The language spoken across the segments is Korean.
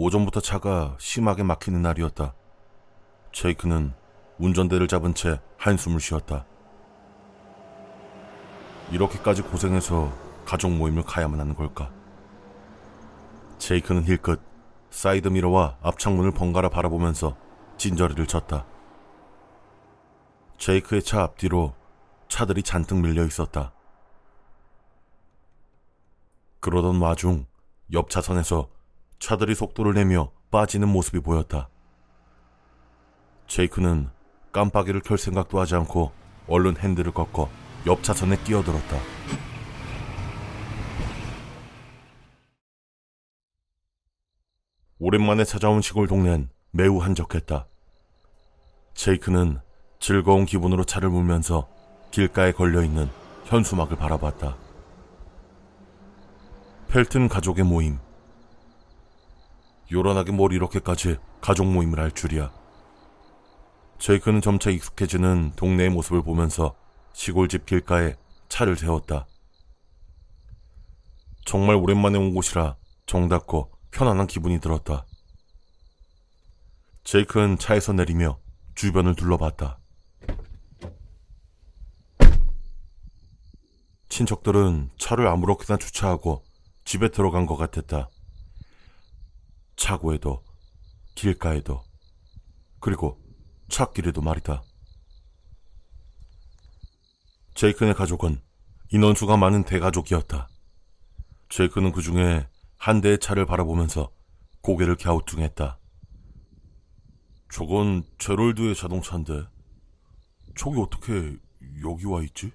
오전부터 차가 심하게 막히는 날이었다. 제이크는 운전대를 잡은 채 한숨을 쉬었다. 이렇게까지 고생해서 가족 모임을 가야만 하는 걸까? 제이크는 힐끗 사이드미러와 앞창문을 번갈아 바라보면서 진저리를 쳤다. 제이크의 차 앞뒤로 차들이 잔뜩 밀려 있었다. 그러던 와중 옆 차선에서 차들이 속도를 내며 빠지는 모습이 보였다. 제이크는 깜빡이를 켤 생각도 하지 않고 얼른 핸들을 꺾어 옆 차선에 끼어들었다. 오랜만에 찾아온 시골 동네는 매우 한적했다. 제이크는 즐거운 기분으로 차를 몰면서 길가에 걸려있는 현수막을 바라봤다. 펠튼 가족의 모임. 요란하게 뭘 이렇게까지 가족 모임을 할 줄이야. 제이크는 점차 익숙해지는 동네의 모습을 보면서 시골집 길가에 차를 세웠다. 정말 오랜만에 온 곳이라 정답고 편안한 기분이 들었다. 제이크는 차에서 내리며 주변을 둘러봤다. 친척들은 차를 아무렇게나 주차하고 집에 들어간 것 같았다. 차고에도, 길가에도, 그리고 차길에도 말이다. 제이크네 가족은 인원수가 많은 대가족이었다. 제이크는 그 중에 한 대의 차를 바라보면서 고개를 갸우뚱했다. 저건 제럴드의 자동차인데 저기 어떻게 여기 와 있지?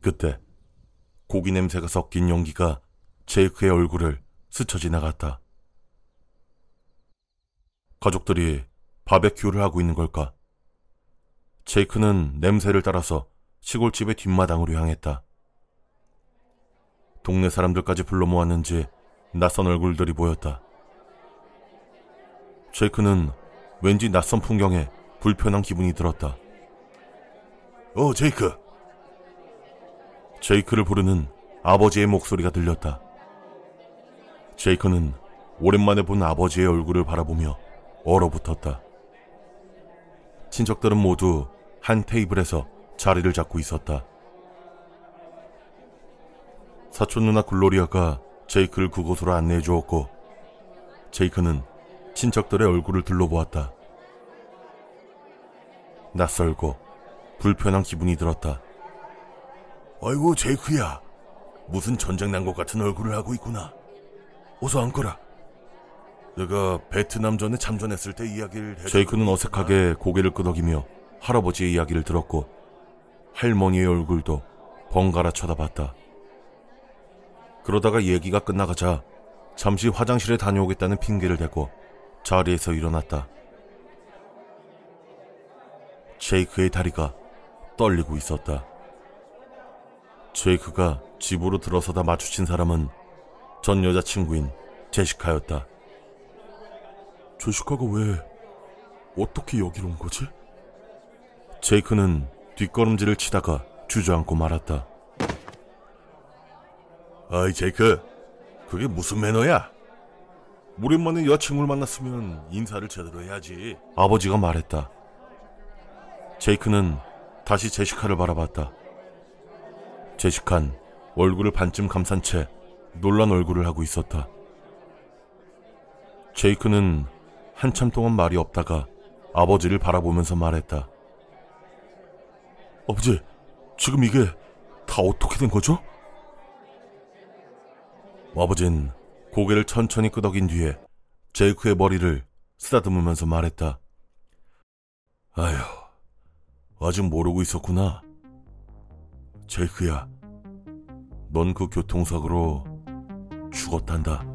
그때 고기 냄새가 섞인 연기가 제이크의 얼굴을 스쳐 지나갔다. 가족들이 바베큐를 하고 있는 걸까? 제이크는 냄새를 따라서 시골집의 뒷마당으로 향했다. 동네 사람들까지 불러 모았는지 낯선 얼굴들이 보였다. 제이크는 왠지 낯선 풍경에 불편한 기분이 들었다. 제이크! 제이크를 부르는 아버지의 목소리가 들렸다. 제이크는 오랜만에 본 아버지의 얼굴을 바라보며 얼어붙었다. 친척들은 모두 한 테이블에서 자리를 잡고 있었다. 사촌 누나 글로리아가 제이크를 그곳으로 안내해 주었고 제이크는 친척들의 얼굴을 둘러보았다. 낯설고 불편한 기분이 들었다. 아이고 제이크야, 무슨 전쟁 난 것 같은 얼굴을 하고 있구나. 어서 앉거라. 내가 베트남 전에 참전했을 때 이야기를 해줘. 제이크는 어색하게 고개를 끄덕이며 할아버지의 이야기를 들었고 할머니의 얼굴도 번갈아 쳐다봤다. 그러다가 얘기가 끝나가자 잠시 화장실에 다녀오겠다는 핑계를 대고 자리에서 일어났다. 제이크의 다리가 떨리고 있었다. 제이크가 집으로 들어서다 마주친 사람은 전 여자친구인 제시카였다. 제시카가 왜 어떻게 여기로 온 거지? 제이크는 뒷걸음질을 치다가 주저앉고 말았다. 아이 제이크, 그게 무슨 매너야? 오랜만에 여자친구를 만났으면 인사를 제대로 해야지. 아버지가 말했다. 제이크는 다시 제시카를 바라봤다. 제시칸 얼굴을 반쯤 감싼 채 놀란 얼굴을 하고 있었다. 제이크는 한참 동안 말이 없다가 아버지를 바라보면서 말했다. 아버지, 지금 이게 다 어떻게 된 거죠? 아버진 고개를 천천히 끄덕인 뒤에 제이크의 머리를 쓰다듬으면서 말했다. 아휴, 아직 모르고 있었구나. 제이크야, 넌 그 교통사고로 죽었단다.